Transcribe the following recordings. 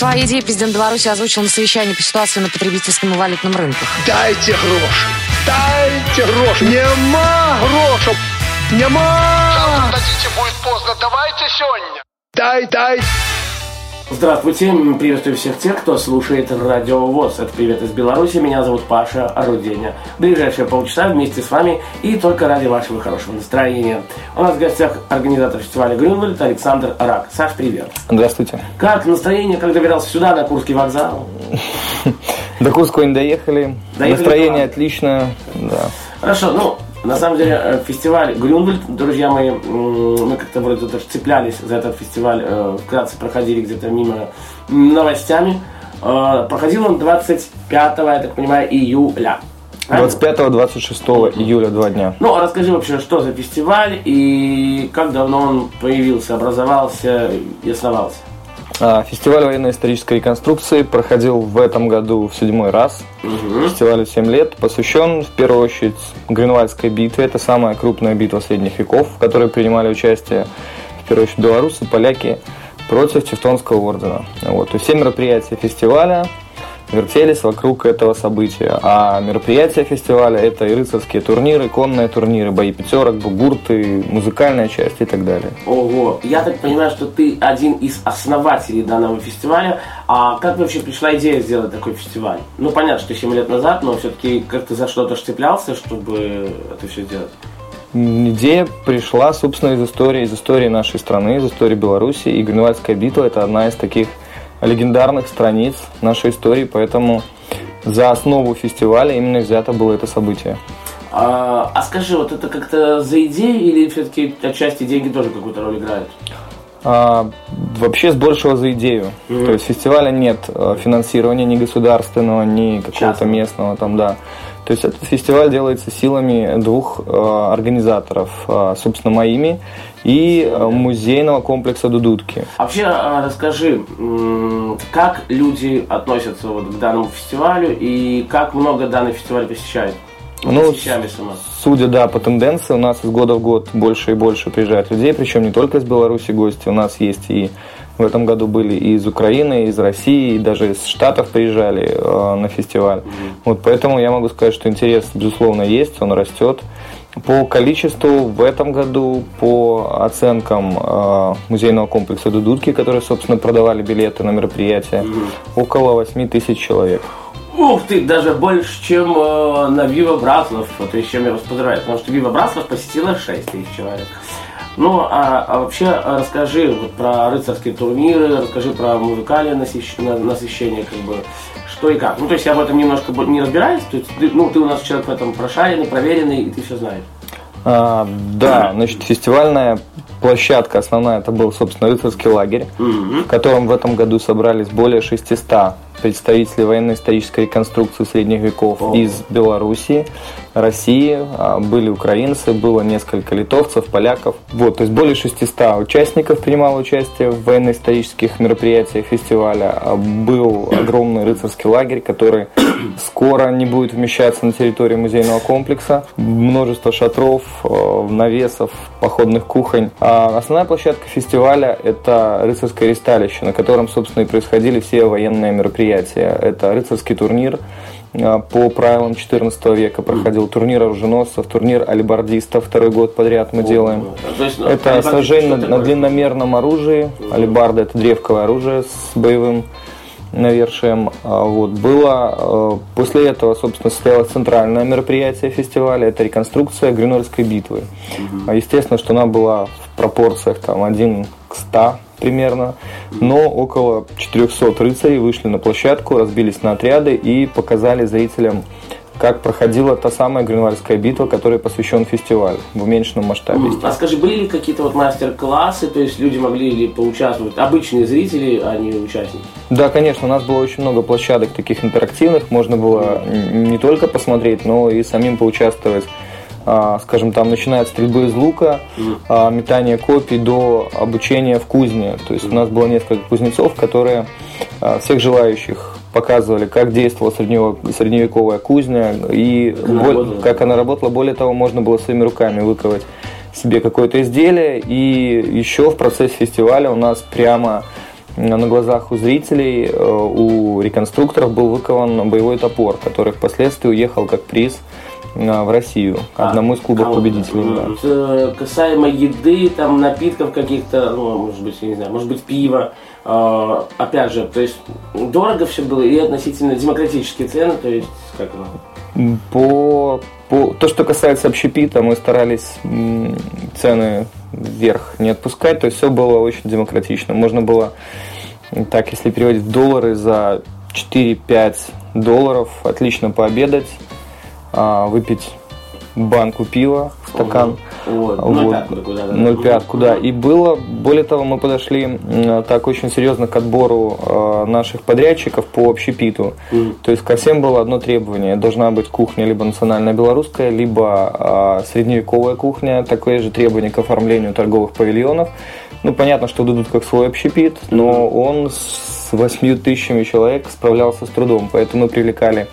Свои идеи президент Беларуси озвучил на совещании по ситуации на потребительском и валютном рынке. Дайте гроши! Дайте гроши! Нема грошей! Нема! Завтра дадите, будет поздно. Давайте сегодня! Дай! Здравствуйте, приветствую всех тех, кто слушает Радио ВОС. Это «Привет из Беларуси», меня зовут Паша Аруденя. Ближайшие полчаса вместе с вами и только ради вашего хорошего настроения. У нас в гостях организатор фестиваля «Грюнвальд» Александр Рак. Саш, привет. Здравствуйте. Как настроение, как добирался сюда, на Курский вокзал? До Курского не доехали. Настроение отлично. Хорошо, на самом деле, фестиваль «Грюнвальд», друзья мои, мы как-то вроде даже цеплялись за этот фестиваль, вкратце проходили где-то мимо новостями. Проходил он 25, я так понимаю, июля. 25-26 июля, 2 дня. Расскажи вообще, что за фестиваль и как давно он появился, образовался и основался? Фестиваль военно-исторической реконструкции проходил в этом году в 7-й раз. Фестивалю 7 лет. Посвящен, в первую очередь, Грюнвальдской битве. Это самая крупная битва средних веков, в которой принимали участие, в первую очередь, белорусы, поляки против Тевтонского ордена. И все мероприятия фестиваля вертелись вокруг этого события. А мероприятия фестиваля — это и рыцарские турниры, конные турниры, бои пятерок, бугурты, музыкальная часть и так далее. Ого! Я так понимаю, что ты один из основателей данного фестиваля. А как вообще пришла идея сделать такой фестиваль? Понятно, что 7 лет назад, но все-таки как-то за что-то цеплялся, чтобы это все делать? Идея пришла, собственно, из истории нашей страны, из истории Беларуси. И Грюнвальдская битва — это одна из таких легендарных страниц нашей истории, поэтому за основу фестиваля именно взято было это событие. А скажи, это как-то за идеи или все-таки отчасти деньги тоже какую-то роль играют? Вообще с большего за идею. То есть фестиваля нет финансирования ни государственного, ни какого-то местного там, да. То есть этот фестиваль делается силами 2 организаторов, собственно, моими и музейного комплекса «Дудутки». Вообще, расскажи, как люди относятся к данному фестивалю и как много данный фестиваль посещает? Судя, по тенденции, у нас из года в год больше и больше приезжают людей, причем не только из Беларуси гости, у нас есть и в этом году были и из Украины, и из России, и даже из Штатов приезжали на фестиваль. Поэтому я могу сказать, что интерес, безусловно, есть, он растет. По количеству в этом году, по оценкам музейного комплекса «Дудутки», которые, собственно, продавали билеты на мероприятие, около 8000 человек. Ух ты, даже больше, чем на «Вива Браслов», с чем я вас поздравляю, потому что «Вива Браслов» посетила 6000 человек. Вообще расскажи про рыцарские турниры, расскажи про музыкальное насыщение, что и как. Я об этом немножко не разбираюсь, то есть ты у нас человек в этом прошаренный, проверенный, и ты все знаешь. Фестивальная площадка основная — это был, собственно, рыцарский лагерь, в котором в этом году собрались более 600 представителей военно-исторической реконструкции средних веков из Белоруссии, России, были украинцы, было несколько литовцев, поляков. То есть более 600 участников принимало участие в военно-исторических мероприятиях фестиваля. Был огромный рыцарский лагерь, который скоро не будет вмещаться на территории музейного комплекса. Множество шатров, навесов, походных кухонь. А основная площадка фестиваля – это рыцарское ристалище, на котором, собственно, и происходили все военные мероприятия. Это рыцарский турнир по правилам 14 века проходил, турнир оруженосцев, турнир алебардистов, 2-й год подряд мы делаем. Это сражение на длинномерном оружии. Алебарда — это древковое оружие с боевым навершием. Было после этого, собственно, состоялось центральное мероприятие фестиваля. Это реконструкция Грюнвальдской битвы. Естественно, что она была в пропорциях 1 к 100 примерно, но около 400 рыцарей вышли на площадку, разбились на отряды и показали зрителям, как проходила та самая Грюнвальдская битва, которой посвящен фестиваль в уменьшенном масштабе. А скажи, были ли какие-то мастер-классы, то есть люди могли ли поучаствовать, обычные зрители, а не участники? Да, конечно, у нас было очень много площадок таких интерактивных, можно было не только посмотреть, но и самим поучаствовать. Скажем, там начиная от стрельбы из лука, метания копий до обучения в кузне. То есть у нас было несколько кузнецов, которые всех желающих показывали, как действовала средневековая кузня и как она работала. Более того, можно было своими руками выковать себе какое-то изделие. И еще в процессе фестиваля у нас прямо на глазах у зрителей у реконструкторов был выкован боевой топор, который впоследствии уехал как приз в Россию одному из клубов победителей. Да. Касаемо еды, там напитков каких-то, ну, может быть, я не знаю, может быть, пива. Опять же, то есть дорого все было и относительно демократические цены, то есть как оно? То, что касается общепита, мы старались цены вверх не отпускать, то есть все было очень демократично. Можно было, так, если переводить в доллары, за 4-5 долларов отлично пообедать, выпить банку пива, стакан, ноль пятку. И было, более того, мы подошли так очень серьезно к отбору наших подрядчиков по общепиту. То есть ко всем было одно требование: должна быть кухня либо национальная белорусская, либо средневековая кухня, такое же требование к оформлению торговых павильонов. Ну, понятно, что дадут как свой общепит, но он с 8 тысячами человек справлялся с трудом, поэтому мы привлекали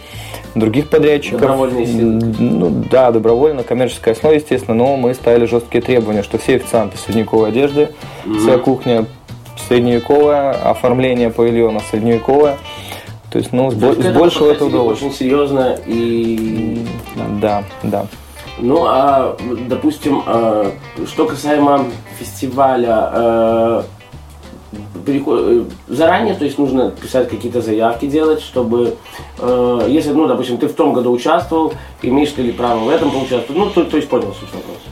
других подрядчиков. Добровольно, естественно. Ну, да, добровольно, коммерческая основа, естественно, но мы ставили жесткие требования, что все официанты средневековой одежды, вся кухня средневековая, оформление павильона средневековое. То есть, ну, с большего это удовольствия. Очень серьезно и... Да. Ну, а, допустим, что касаемо фестиваля... Заранее, то есть нужно писать какие-то заявки делать, чтобы, если, ну, допустим, ты в том году участвовал, имеешь ты ли право в этом поучаствовать, ну, то есть понял, собственно, вопрос.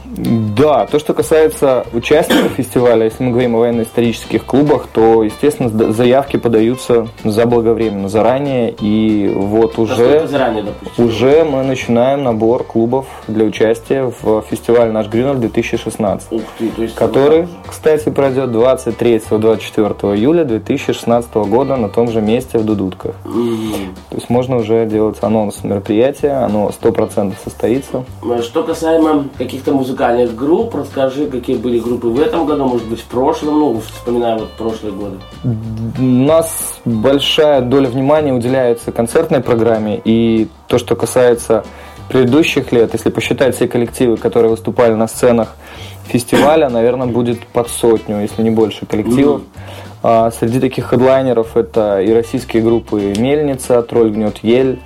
Да, то, что касается участников фестиваля, если мы говорим о военно-исторических клубах, то, естественно, заявки подаются заблаговременно, заранее, и вот уже, уже мы начинаем набор клубов для участия в фестивале «Наш Грюнер» 2016, который, кстати, пройдет 23-24 июля 2016 года на том же месте в Дудутках. То есть можно уже делать анонс мероприятия, оно 100% состоится. Что касаемо каких-то музыкальных групп, расскажи, какие были группы в этом году, может быть, в прошлом, ну, вспоминая вот прошлые годы. У нас большая доля внимания уделяется концертной программе, и то, что касается предыдущих лет, если посчитать все коллективы, которые выступали на сценах фестиваля, наверное, будет под 100, если не больше, коллективов. Среди таких хедлайнеров это и российские группы «Мельница», «Тролль гнет ель»,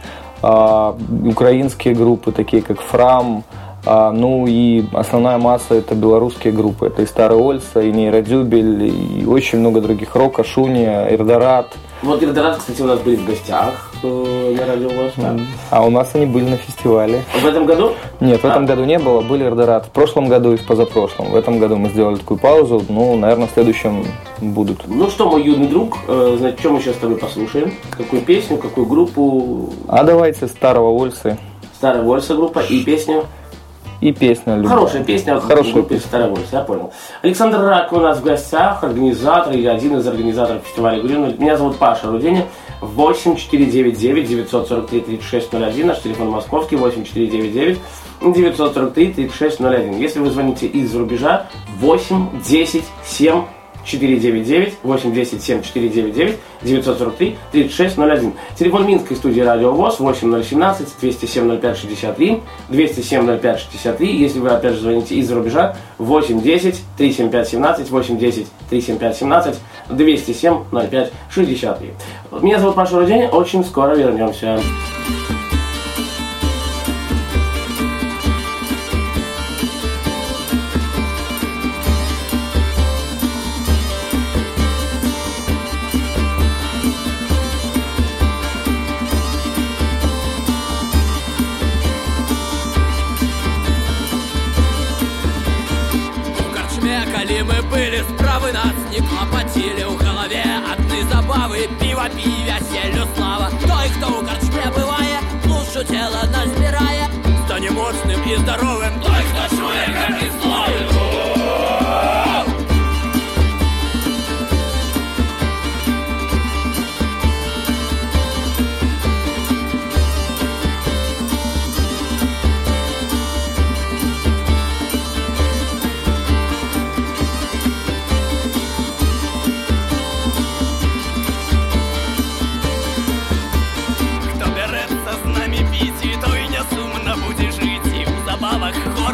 украинские группы, такие как «Фрам», ну и основная масса это белорусские группы. Это и «Старый Ольса», и «Нейродюбель», и очень много других: «Рока», «Шуня», «Эрдорад». Вот «Эрдорад», кстати, у нас были в гостях на радио «Волжстар». А у нас они были на фестивале. В этом году? Нет, в этом году не было, были «Эрдорад». В прошлом году и в позапрошлом. В этом году мы сделали такую паузу, ну, наверное, в следующем будут. Ну что, мой юный друг, значит, что мы сейчас с тобой послушаем? Какую песню, какую группу? А давайте «Старого Ольсы». «Старого Ольса» группа и песню? И песня «Любовь». Хорошая песня. Хорошая песня. «Старая вольса», я понял. Александр Рак у нас в гостях, организатор и один из организаторов фестиваля «Грюнвальд». Меня зовут Паша Руденя. 8499-943-3601. Наш телефон московский. 8499-943-3601. Если вы звоните из рубежа, 8-10-7-499-943-3601. Телефон Минской студии «Радио ВОС» 8017-207-05-63, 207-05-63. Если вы, опять же, звоните из-за рубежа, 8-10-375-17, 8-10-375-17, 207-05-63. Меня зовут Паша Руденя, очень скоро вернемся. Тело разбирая, станем мощным и здоровым, точно человеком и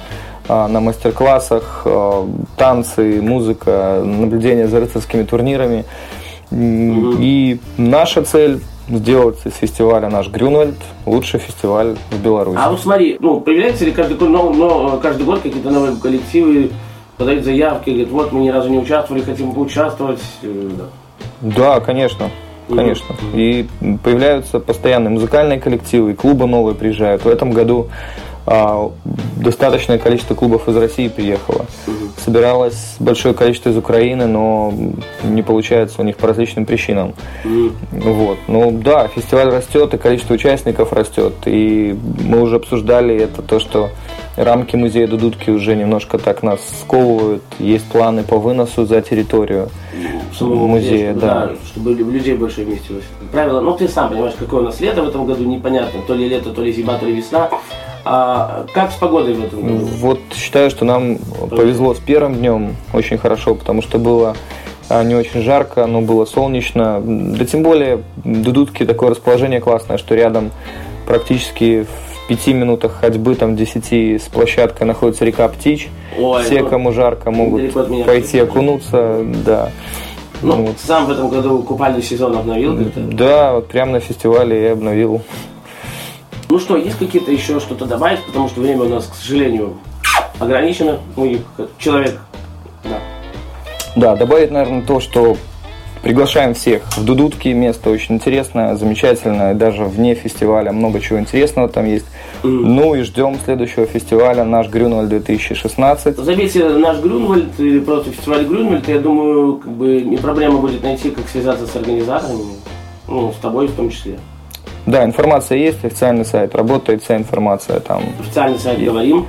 на мастер-классах, танцы, музыка, наблюдение за рыцарскими турнирами. И наша цель – сделать из фестиваля наш Грюнвальд лучший фестиваль в Беларуси. А вот смотри, появляется ли каждый год какие-то новые коллективы, подают заявки, говорят, вот мы ни разу не участвовали, хотим поучаствовать? Да, конечно. И появляются постоянные музыкальные коллективы, клубы новые приезжают. В этом году достаточное количество клубов из России приехало. Собиралось большое количество из Украины, но не получается у них по различным причинам. Вот. Ну да, фестиваль растет, и количество участников растет. И мы уже обсуждали это, то, что рамки музея Дудутки уже немножко так нас сковывают. Есть планы по выносу за территорию музея. Да, чтобы людей больше вместилось. Правило, ты сам понимаешь, какое у нас лето в этом году, непонятно. То ли лето, то ли зима, то ли весна. А как с погодой в этом году? Вот считаю, что нам повезло с первым днем очень хорошо, потому что было не очень жарко, но было солнечно. Да тем более Дудутки такое расположение классное, что рядом практически в 5 минутах ходьбы, там 10 с площадкой находится река Птич. Все, кому жарко, могут пойти окунуться. Да. Сам в этом году купальный сезон обновил? Да, вот прямо на фестивале я обновил. Ну что, есть какие-то еще что-то добавить, потому что время у нас, к сожалению, ограничено. Да, добавить, наверное, то, что приглашаем всех в Дудутки. Место очень интересное, замечательное. Даже вне фестиваля много чего интересного там есть. Ну и ждем следующего фестиваля «Наш Грюнвальд 2016». Забейте «Наш Грюнвальд» или просто фестиваль «Грюнвальд». Я думаю, не проблема будет найти, как связаться с организаторами. С тобой в том числе. Да, информация есть, официальный сайт работает, вся информация там. Официальный сайт есть. Говорим.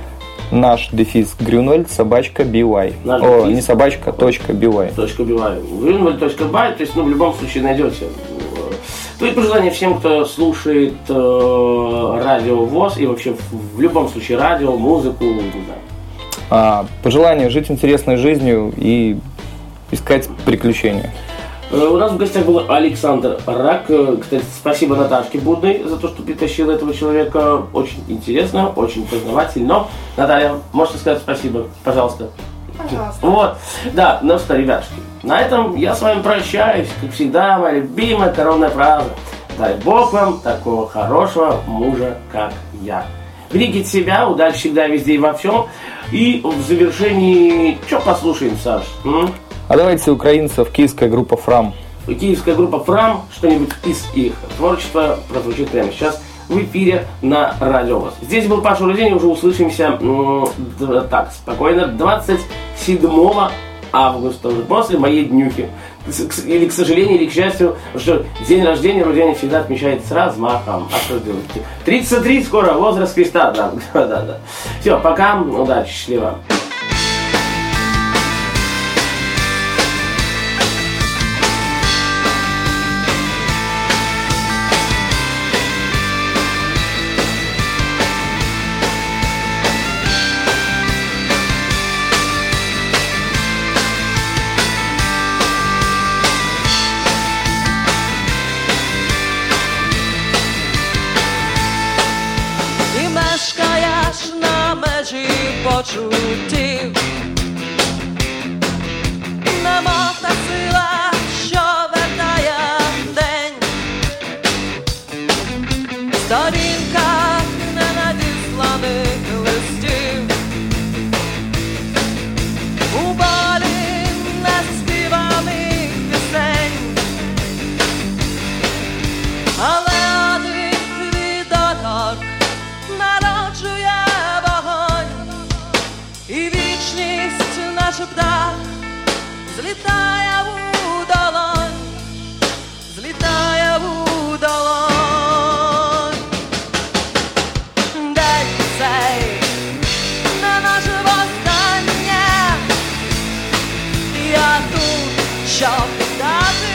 Наш дефис Грюнвальд @by. .by. Грюнвальд.by, то есть, в любом случае найдете. Твои пожелания всем, кто слушает радио ВОС и вообще в любом случае радио, музыку, пожелания жить интересной жизнью и искать приключения. У нас в гостях был Александр Рак. Кстати, спасибо Наташке Будной за то, что притащила этого человека. Очень интересно, очень познавательно. Наталья, можете сказать спасибо? Пожалуйста. Пожалуйста. Да, что, ребятушки, на этом я с вами прощаюсь. Как всегда, моя любимая коронная фраза. Дай Бог вам такого хорошего мужа, как я. Берегите себя, удачи всегда, везде и во всем. И в завершении, что послушаем, Саш? А давайте украинцев, киевская группа «Фрам». Киевская группа «Фрам», что-нибудь из их творчества прозвучит прямо сейчас в эфире на Радио ВОС. Здесь был Паша Рудень, уже услышимся, спокойно, 27 августа, уже после моей днюхи. Или, к сожалению, или к счастью, что день рождения Рудень всегда отмечает с размахом. А что делать? 33 скоро, возраст Христа, да. Все, пока, удачи, счастливо. пошутив. На мотоциклах, що вертає день, в сторінках ненадісланих листів, у болі неспіваних пісень. Але один відоток народжує вогонь, і вічність, наче птах, злітає у долонь, злітає у долонь. День цей не наше востаннє, я тут, щоб віддати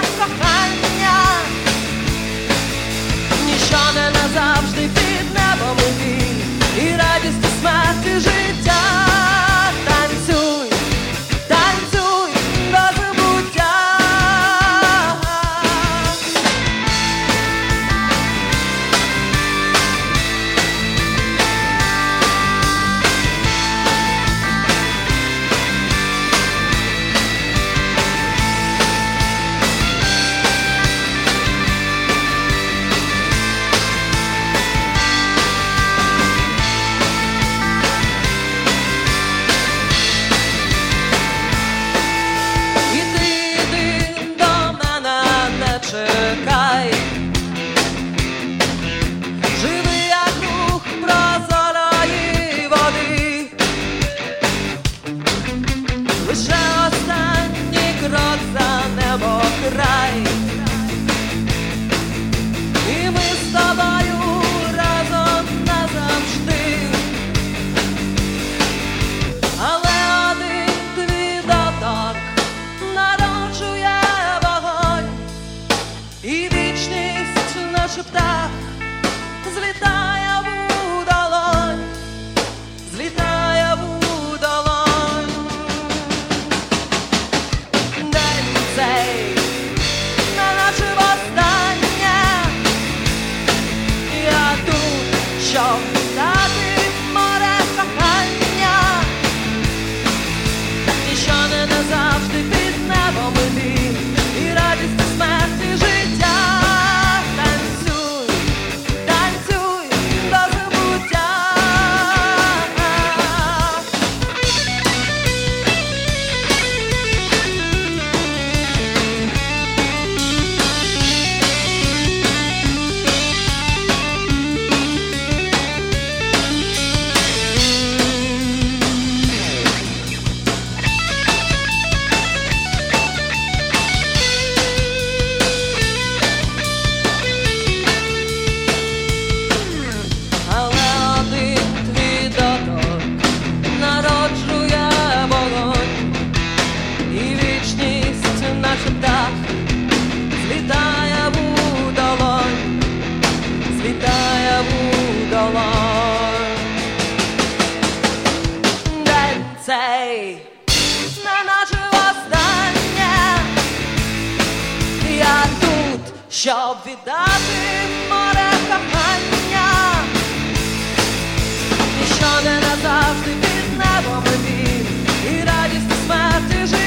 море кохання. Ніщо не назавжди під небом у бій, і радість, і смерть, і життя. Птах злітає у долонь, злітає у долонь. День цей не наше востаннє, я тут, щоб дати море кохання. Ніщо не назавжди під небом і дим, і радість, і смерть, і життя. На наше востаннє, я тут, щоб віддати море кохання. Ніщо не назавжди під небом і радість, і смерть, і життя.